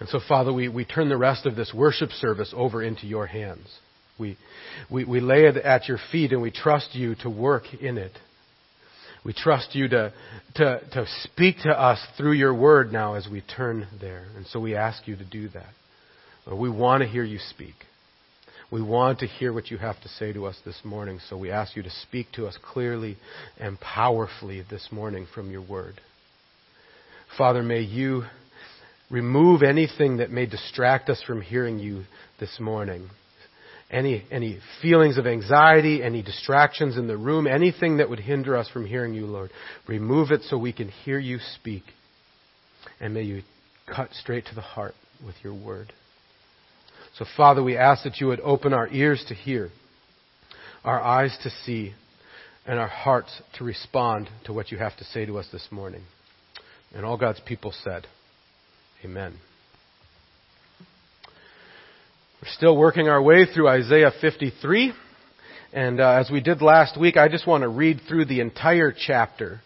And so, Father, we turn the rest of this worship service over into your hands. We lay it at your feet, and we trust you to work in it. We trust you to speak to us through your word now as we turn there. And so we ask you to do that. Lord, we want to hear you speak. We want to hear what you have to say to us this morning. So we ask you to speak to us clearly and powerfully this morning from your word. Father, may you remove anything that may distract us from hearing you this morning. Any feelings of anxiety, any distractions in the room, anything that would hinder us from hearing you, Lord, remove it so we can hear you speak. And may you cut straight to the heart with your word. So, Father, we ask that you would open our ears to hear, our eyes to see, and our hearts to respond to what you have to say to us this morning. And all God's people said, Amen. We're still working our way through Isaiah 53, and as we did last week, I just want to read through the entire chapter.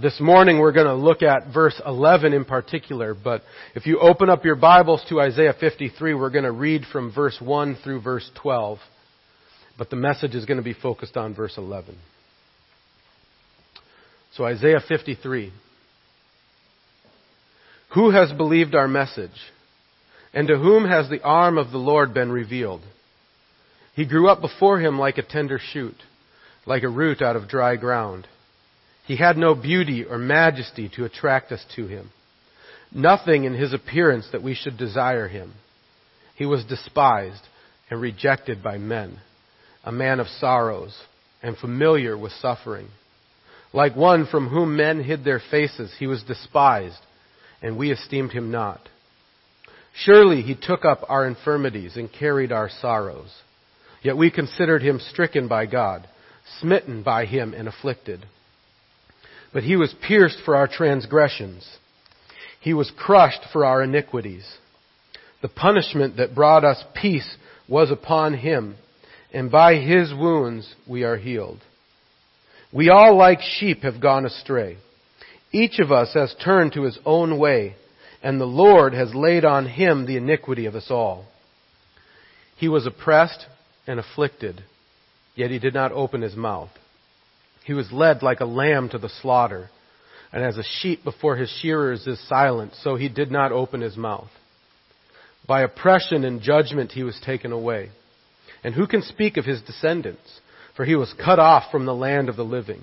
This morning we're going to look at verse 11 in particular, but if you open up your Bibles to Isaiah 53, we're going to read from verse 1 through verse 12, but the message is going to be focused on verse 11. So Isaiah 53. Who has believed our message? And to whom has the arm of the Lord been revealed? He grew up before him like a tender shoot, like a root out of dry ground. He had no beauty or majesty to attract us to him, nothing in his appearance that we should desire him. He was despised and rejected by men, a man of sorrows and familiar with suffering. Like one from whom men hid their faces, he was despised, and we esteemed him not. Surely he took up our infirmities and carried our sorrows. Yet we considered him stricken by God, smitten by him and afflicted. But he was pierced for our transgressions. He was crushed for our iniquities. The punishment that brought us peace was upon him, and by his wounds we are healed. We all like sheep have gone astray. Each of us has turned to his own way, and the Lord has laid on him the iniquity of us all. He was oppressed and afflicted, yet he did not open his mouth. He was led like a lamb to the slaughter, and as a sheep before his shearers is silent, so he did not open his mouth. By oppression and judgment he was taken away. And who can speak of his descendants? For he was cut off from the land of the living.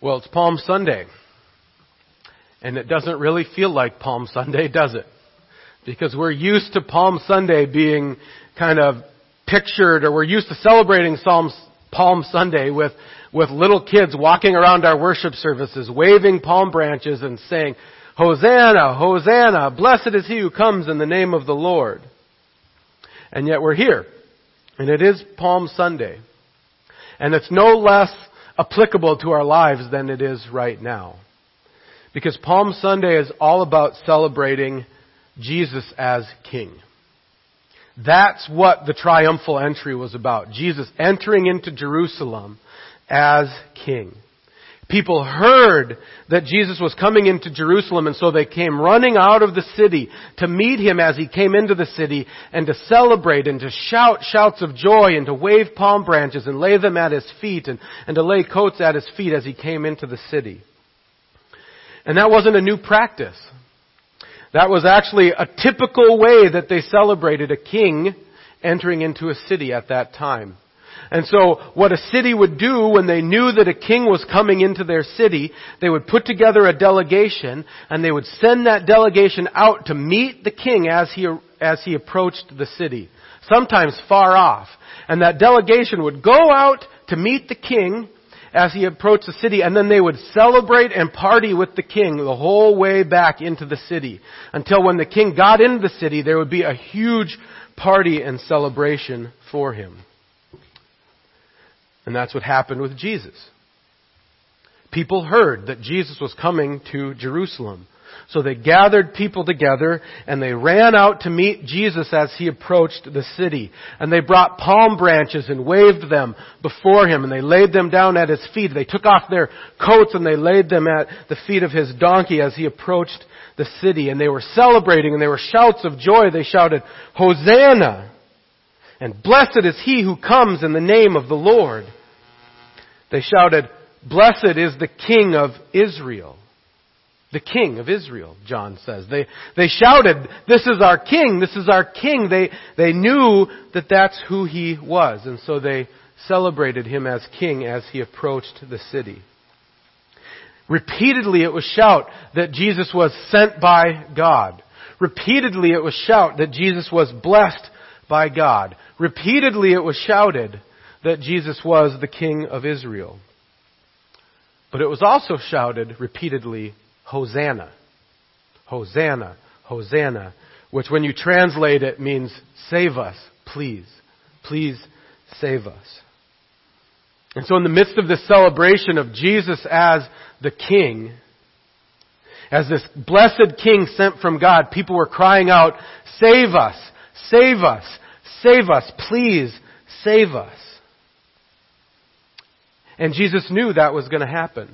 Well, it's Palm Sunday, and it doesn't really feel like Palm Sunday, does it? Because we're used to Palm Sunday being kind of pictured, or we're used to celebrating Palm Sunday with little kids walking around our worship services, waving palm branches and saying, Hosanna, Hosanna, blessed is he who comes in the name of the Lord. And yet we're here, and it is Palm Sunday, and it's no less applicable to our lives than it is right now. Because Palm Sunday is all about celebrating Jesus as King. That's what the triumphal entry was about. Jesus entering into Jerusalem as King. People heard that Jesus was coming into Jerusalem, and so they came running out of the city to meet him as he came into the city, and to celebrate and to shout shouts of joy and to wave palm branches and lay them at his feet and to lay coats at his feet as he came into the city. And that wasn't a new practice. That was actually a typical way that they celebrated a king entering into a city at that time. And so what a city would do when they knew that a king was coming into their city, they would put together a delegation, and they would send that delegation out to meet the king as he approached the city, sometimes far off. And that delegation would go out to meet the king as he approached the city, and then they would celebrate and party with the king the whole way back into the city, until when the king got into the city, there would be a huge party and celebration for him. And that's what happened with Jesus. People heard that Jesus was coming to Jerusalem. So they gathered people together, and they ran out to meet Jesus as he approached the city. And they brought palm branches and waved them before him, and they laid them down at his feet. They took off their coats and they laid them at the feet of his donkey as he approached the city. And they were celebrating, and there were shouts of joy. They shouted, "Hosanna!" and "Blessed is he who comes in the name of the Lord." They shouted, "Blessed is the King of Israel." The King of Israel, John says. They shouted, "This is our King, this is our King." They knew that that's who he was. And so they celebrated him as King as he approached the city. Repeatedly it was shout that Jesus was sent by God. Repeatedly it was shout that Jesus was blessed by God. Repeatedly it was shouted that Jesus was the King of Israel. But it was also shouted repeatedly, "Hosanna, Hosanna, Hosanna," which when you translate it means, "Save us, please, please save us." And so in the midst of this celebration of Jesus as the King, as this blessed King sent from God, people were crying out, "Save us, save us, save us, please save us." And Jesus knew that was going to happen.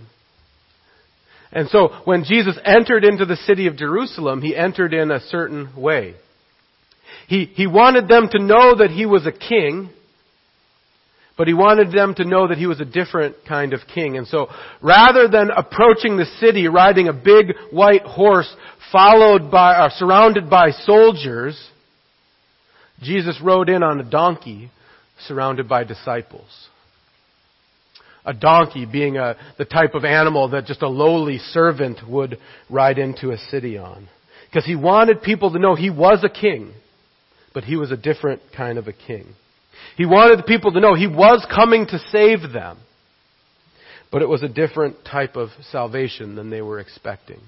And so when Jesus entered into the city of Jerusalem, he entered in a certain way. He wanted them to know that he was a king, but he wanted them to know that he was a different kind of king. And so rather than approaching the city riding a big white horse surrounded by soldiers, Jesus rode in on a donkey surrounded by disciples. A donkey being the type of animal that just a lowly servant would ride into a city on. Because he wanted people to know he was a king, but he was a different kind of a king. He wanted people to know he was coming to save them, but it was a different type of salvation than they were expecting.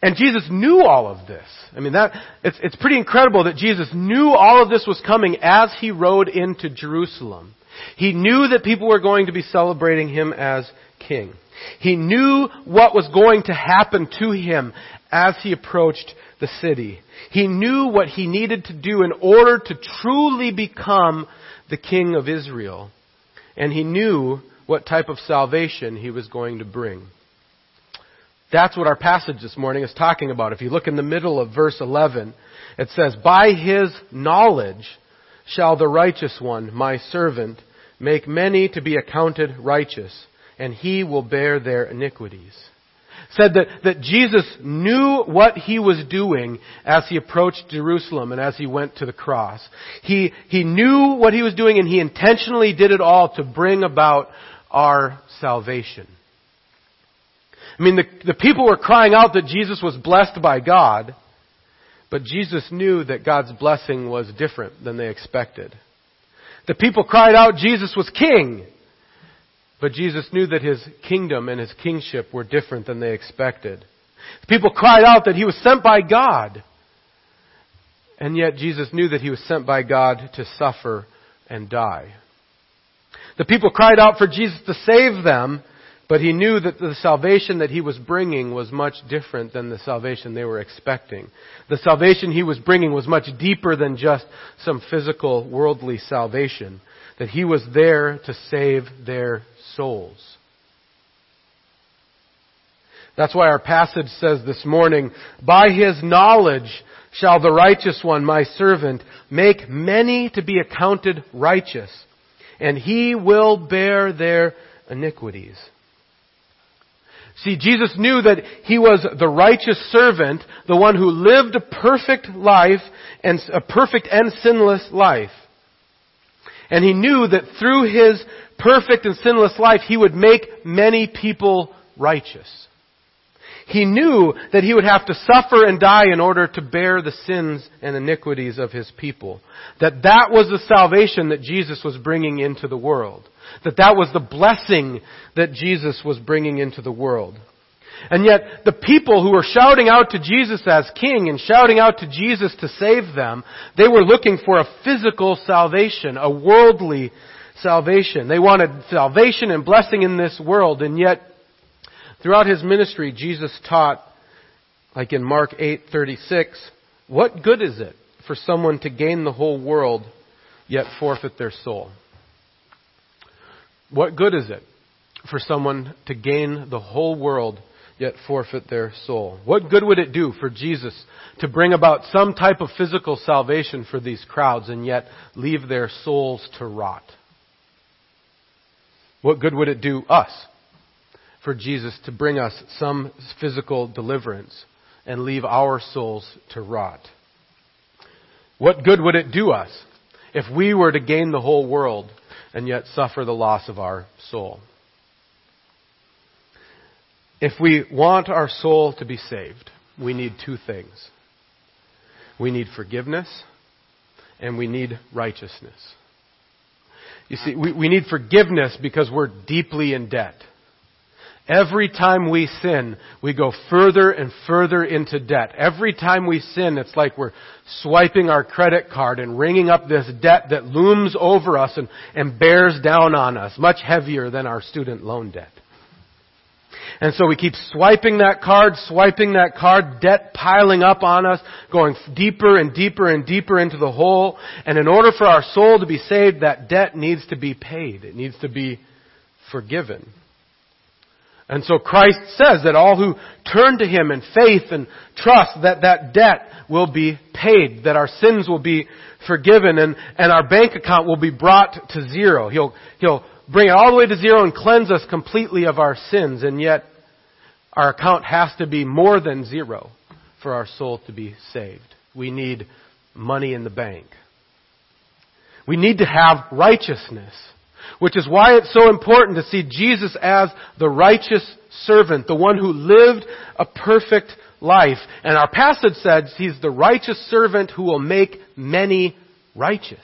And Jesus knew all of this. I mean, it's pretty incredible that Jesus knew all of this was coming as he rode into Jerusalem. He knew that people were going to be celebrating him as king. He knew what was going to happen to him as he approached the city. He knew what he needed to do in order to truly become the King of Israel. And he knew what type of salvation he was going to bring. That's what our passage this morning is talking about. If you look in the middle of verse 11, it says, "By his knowledge shall the righteous one, my servant, make many to be accounted righteous, and he will bear their iniquities." Said that Jesus knew what he was doing as he approached Jerusalem and as he went to the cross. He knew what he was doing, and he intentionally did it all to bring about our salvation. I mean, the people were crying out that Jesus was blessed by God, but Jesus knew that God's blessing was different than they expected. The people cried out Jesus was king, but Jesus knew that his kingdom and his kingship were different than they expected. The people cried out that he was sent by God, and yet Jesus knew that he was sent by God to suffer and die. The people cried out for Jesus to save them, but he knew that the salvation that he was bringing was much different than the salvation they were expecting. The salvation he was bringing was much deeper than just some physical, worldly salvation. that he was there to save their souls. That's why our passage says this morning, by his knowledge shall the righteous one, my servant, make many to be accounted righteous, and he will bear their iniquities. See, Jesus knew that he was the righteous servant, the one who lived a perfect life, and a perfect and sinless life. And he knew that through his perfect and sinless life, he would make many people righteous. He knew that he would have to suffer and die in order to bear the sins and iniquities of his people. That was the salvation that Jesus was bringing into the world. That was the blessing that Jesus was bringing into the world. And yet, the people who were shouting out to Jesus as king and shouting out to Jesus to save them, they were looking for a physical salvation, a worldly salvation. They wanted salvation and blessing in this world, and yet, throughout his ministry, Jesus taught, like in Mark 8:36, what good is it for someone to gain the whole world, yet forfeit their soul? What good is it for someone to gain the whole world, yet forfeit their soul? What good would it do for Jesus to bring about some type of physical salvation for these crowds and yet leave their souls to rot? What good would it do us for Jesus to bring us some physical deliverance and leave our souls to rot? What good would it do us if we were to gain the whole world and yet suffer the loss of our soul? If we want our soul to be saved, we need two things. We need forgiveness, and we need righteousness. You see, we need forgiveness because we're deeply in debt. Every time we sin, we go further and further into debt. Every time we sin, it's like we're swiping our credit card and ringing up this debt that looms over us and bears down on us, much heavier than our student loan debt. And so we keep swiping that card, debt piling up on us, going deeper and deeper and deeper into the hole. And in order for our soul to be saved, that debt needs to be paid. It needs to be forgiven. And so Christ says that all who turn to Him in faith and trust that debt will be paid, that our sins will be forgiven, and our bank account will be brought to zero. He'll bring it all the way to zero and cleanse us completely of our sins, and yet our account has to be more than zero for our soul to be saved. We need money in the bank. We need to have righteousness, which is why it's so important to see Jesus as the righteous servant, the one who lived a perfect life. And our passage says he's the righteous servant who will make many righteous.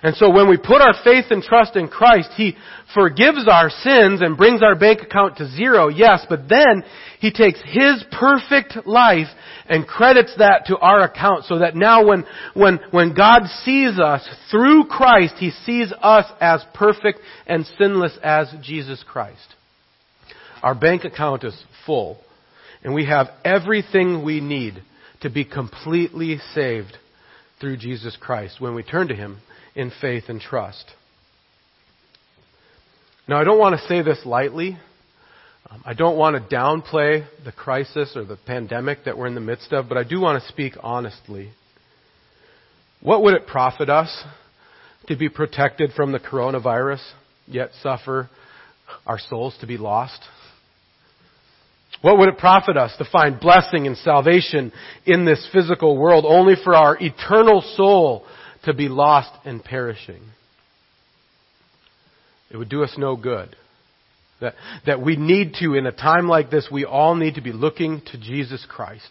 And so when we put our faith and trust in Christ, He forgives our sins and brings our bank account to zero, yes, but then He takes His perfect life and credits that to our account so that now when God sees us through Christ, He sees us as perfect and sinless as Jesus Christ. Our bank account is full, and we have everything we need to be completely saved through Jesus Christ when we turn to Him in faith and trust. Now, I don't want to say this lightly. I don't want to downplay the crisis or the pandemic that we're in the midst of, but I do want to speak honestly. What would it profit us to be protected from the coronavirus, yet suffer our souls to be lost? What would it profit us to find blessing and salvation in this physical world only for our eternal soul to be lost and perishing? It would do us no good. That we need to, in a time like this, we all need to be looking to Jesus Christ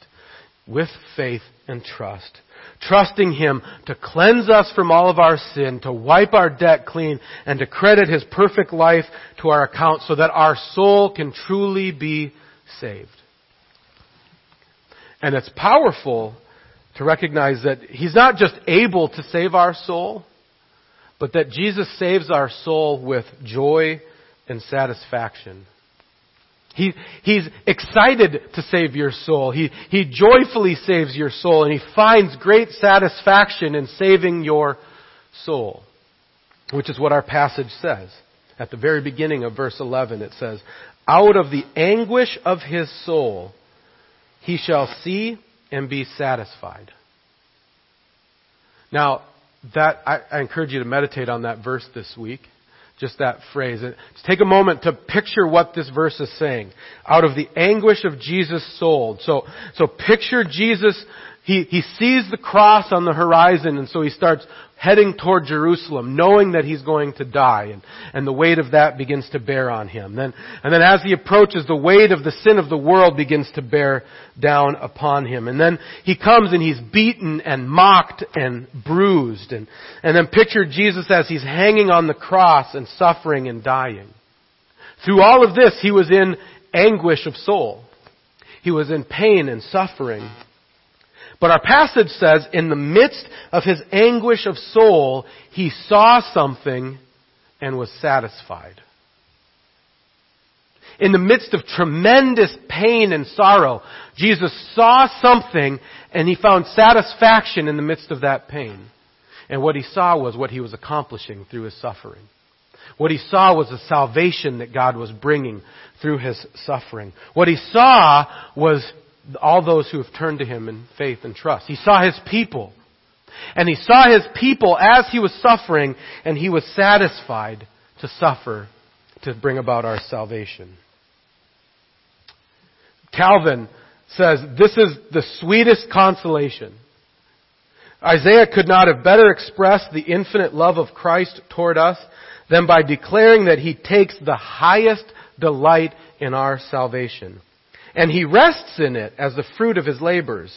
with faith and trust, trusting Him to cleanse us from all of our sin, to wipe our debt clean, and to credit His perfect life to our account so that our soul can truly be saved. And it's powerful to recognize that He's not just able to save our soul, but that Jesus saves our soul with joy and satisfaction. He's excited to save your soul. He joyfully saves your soul, and He finds great satisfaction in saving your soul. which is what our passage says. At the very beginning of verse 11, it says, out of the anguish of his soul, he shall see and be satisfied. Now, that I encourage you to meditate on that verse this week. Just that phrase. Just take a moment to picture what this verse is saying. Out of the anguish of Jesus' soul. So picture Jesus, he sees the cross on the horizon, and so he starts heading toward Jerusalem, knowing that he's going to die, and the weight of that begins to bear on him. And then as he approaches, the weight of the sin of the world begins to bear down upon him. And then he comes and he's beaten and mocked and bruised. And then picture Jesus as he's hanging on the cross and suffering and dying. Through all of this, he was in anguish of soul. He was in pain and suffering. But our passage says, in the midst of his anguish of soul, he saw something and was satisfied. In the midst of tremendous pain and sorrow, Jesus saw something and he found satisfaction in the midst of that pain. And what he saw was what he was accomplishing through his suffering. What he saw was the salvation that God was bringing through his suffering. What he saw was all those who have turned to him in faith and trust. He saw his people. And he saw his people as he was suffering, and he was satisfied to suffer to bring about our salvation. Calvin says, this is the sweetest consolation. Isaiah could not have better expressed the infinite love of Christ toward us than by declaring that he takes the highest delight in our salvation. And he rests in it as the fruit of his labors,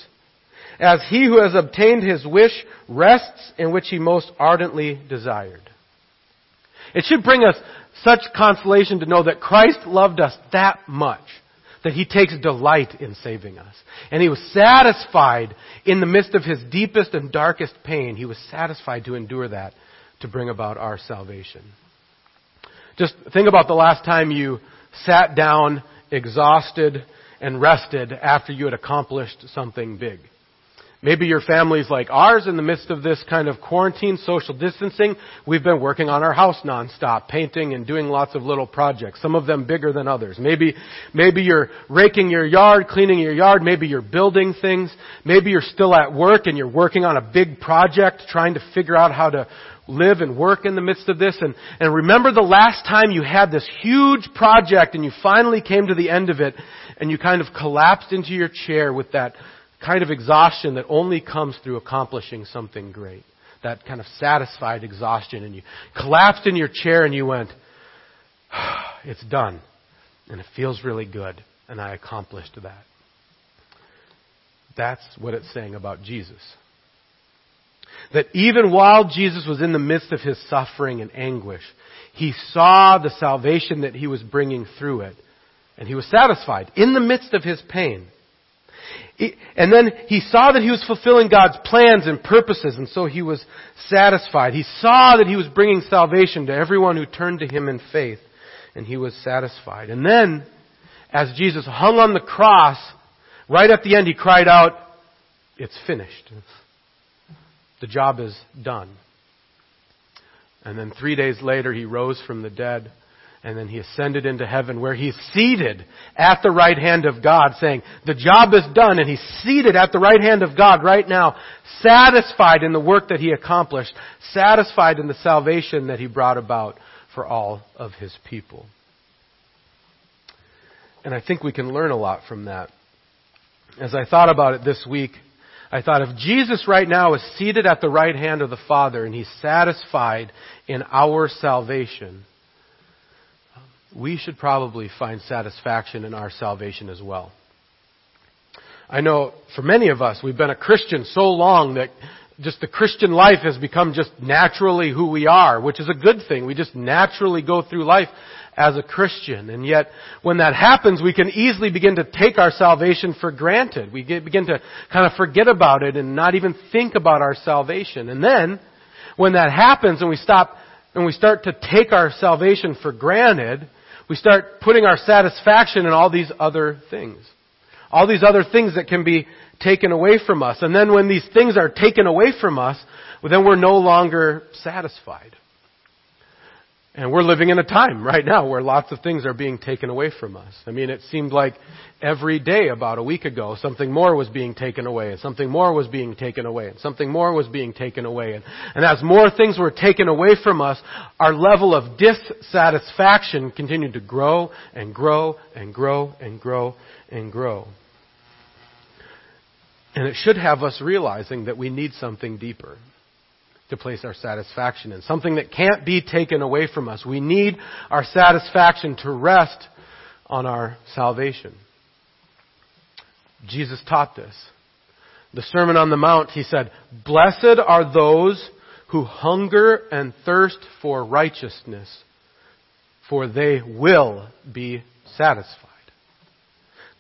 as he who has obtained his wish rests in which he most ardently desired. It should bring us such consolation to know that Christ loved us that much, that he takes delight in saving us. And he was satisfied in the midst of his deepest and darkest pain. He was satisfied to endure that to bring about our salvation. Just think about the last time you sat down, exhausted, and rested after you had accomplished something big. Maybe your family's like ours. In the midst of this kind of quarantine, social distancing, we've been working on our house nonstop, painting and doing lots of little projects, some of them bigger than others. Maybe you're raking your yard, cleaning your yard. Maybe you're building things. Maybe you're still at work and you're working on a big project, trying to figure out how to live and work in the midst of this. And remember the last time you had this huge project and you finally came to the end of it and you kind of collapsed into your chair with that kind of exhaustion that only comes through accomplishing something great. That kind of satisfied exhaustion. And you collapsed in your chair and you went, it's done. And it feels really good. And I accomplished that. That's what it's saying about Jesus. That even while Jesus was in the midst of his suffering and anguish, he saw the salvation that he was bringing through it. And he was satisfied in the midst of his pain. And then he saw that he was fulfilling God's plans and purposes, and so he was satisfied. He saw that he was bringing salvation to everyone who turned to him in faith, and he was satisfied. And then, as Jesus hung on the cross, right at the end he cried out, "It's finished. The job is done." And then 3 days later he rose from the dead. And then he ascended into heaven where he's seated at the right hand of God, saying, the job is done. And he's seated at the right hand of God right now, satisfied in the work that he accomplished, satisfied in the salvation that he brought about for all of his people. And I think we can learn a lot from that. As I thought about it this week, I thought if Jesus right now is seated at the right hand of the Father and he's satisfied in our salvation, we should probably find satisfaction in our salvation as well. I know for many of us, we've been a Christian so long that just the Christian life has become just naturally who we are, which is a good thing. We just naturally go through life as a Christian. And yet, when that happens, we can easily begin to take our salvation for granted. We begin to kind of forget about it and not even think about our salvation. And then, when that happens and we start to take our salvation for granted, we start putting our satisfaction in all these other things. All these other things that can be taken away from us. And then when these things are taken away from us, then we're no longer satisfied. And we're living in a time right now where lots of things are being taken away from us. I mean, it seemed like every day about a week ago, something more was being taken away, and something more was being taken away, and something more was being taken away. And as more things were taken away from us, our level of dissatisfaction continued to grow and grow and grow and grow and grow. And it should have us realizing that we need something deeper to place our satisfaction in, something that can't be taken away from us. We need our satisfaction to rest on our salvation. Jesus taught this. The Sermon on the Mount, he said, "Blessed are those who hunger and thirst for righteousness, for they will be satisfied."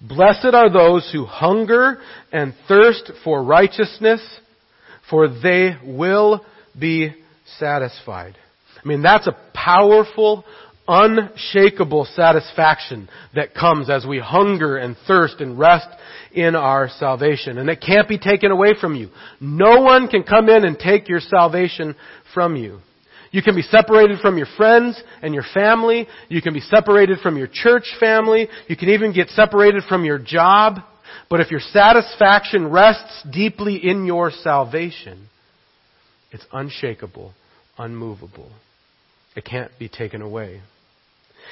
Blessed are those who hunger and thirst for righteousness, for they will be satisfied. I mean, that's a powerful, unshakable satisfaction that comes as we hunger and thirst and rest in our salvation. And it can't be taken away from you. No one can come in and take your salvation from you. You can be separated from your friends and your family. You can be separated from your church family. You can even get separated from your job. But if your satisfaction rests deeply in your salvation, it's unshakable, unmovable. It can't be taken away.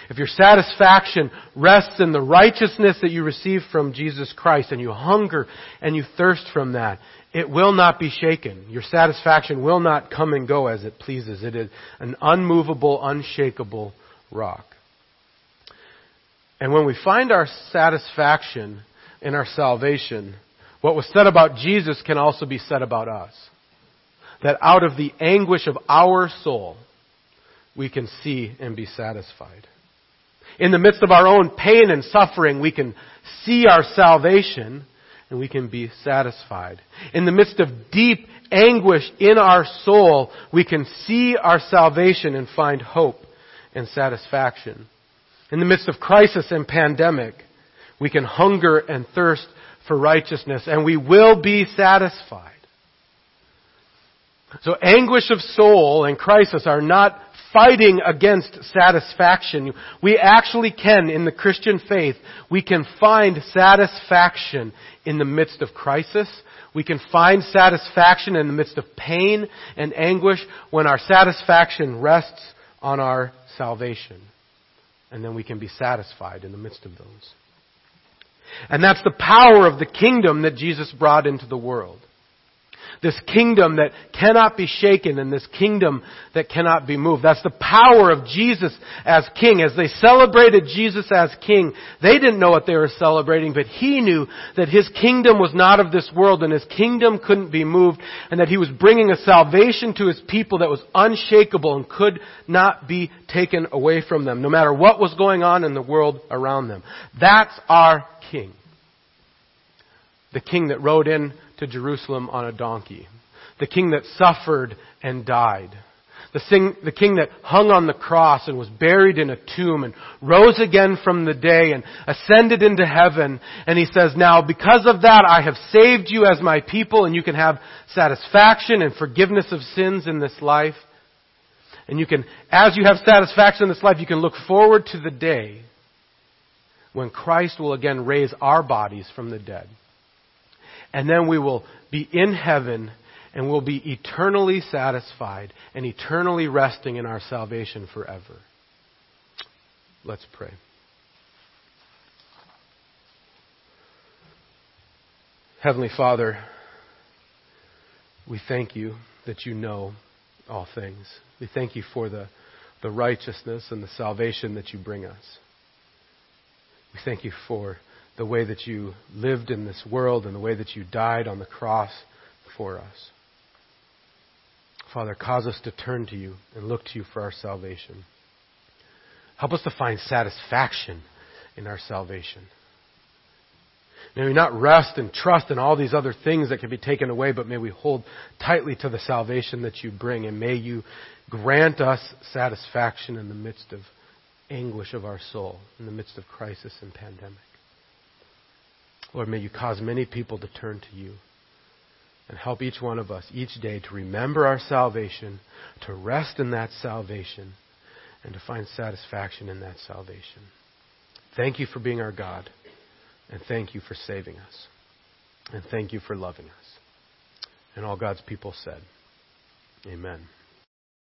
If your satisfaction rests in the righteousness that you receive from Jesus Christ, and you hunger and you thirst from that, it will not be shaken. Your satisfaction will not come and go as it pleases. It is an unmovable, unshakable rock. And when we find our satisfaction in our salvation, what was said about Jesus can also be said about us. That out of the anguish of our soul, we can see and be satisfied. In the midst of our own pain and suffering, we can see our salvation and we can be satisfied. In the midst of deep anguish in our soul, we can see our salvation and find hope and satisfaction. In the midst of crisis and pandemic, we can hunger and thirst for righteousness, and we will be satisfied. So anguish of soul and crisis are not fighting against satisfaction. We actually can, in the Christian faith, we can find satisfaction in the midst of crisis. We can find satisfaction in the midst of pain and anguish when our satisfaction rests on our salvation. And then we can be satisfied in the midst of those. And that's the power of the kingdom that Jesus brought into the world. This kingdom that cannot be shaken and this kingdom that cannot be moved. That's the power of Jesus as King. As they celebrated Jesus as King, they didn't know what they were celebrating, but He knew that His kingdom was not of this world and His kingdom couldn't be moved, and that He was bringing a salvation to His people that was unshakable and could not be taken away from them, no matter what was going on in the world around them. That's our King. The King that rode in to Jerusalem on a donkey. The King that suffered and died. The King that hung on the cross and was buried in a tomb and rose again from the day and ascended into heaven. And He says, now because of that I have saved you as my people, and you can have satisfaction and forgiveness of sins in this life. And you can, as you have satisfaction in this life, you can look forward to the day when Christ will again raise our bodies from the dead. And then we will be in heaven and we'll be eternally satisfied and eternally resting in our salvation forever. Let's pray. Heavenly Father, we thank you that you know all things. We thank you for the righteousness and the salvation that you bring us. We thank you for the way that you lived in this world and the way that you died on the cross for us. Father, cause us to turn to you and look to you for our salvation. Help us to find satisfaction in our salvation. May we not rest and trust in all these other things that can be taken away, but may we hold tightly to the salvation that you bring, and may you grant us satisfaction in the midst of anguish of our soul, in the midst of crisis and pandemic. Lord, may you cause many people to turn to you, and help each one of us each day to remember our salvation, to rest in that salvation, and to find satisfaction in that salvation. Thank you for being our God, and thank you for saving us, and thank you for loving us. And all God's people said, Amen.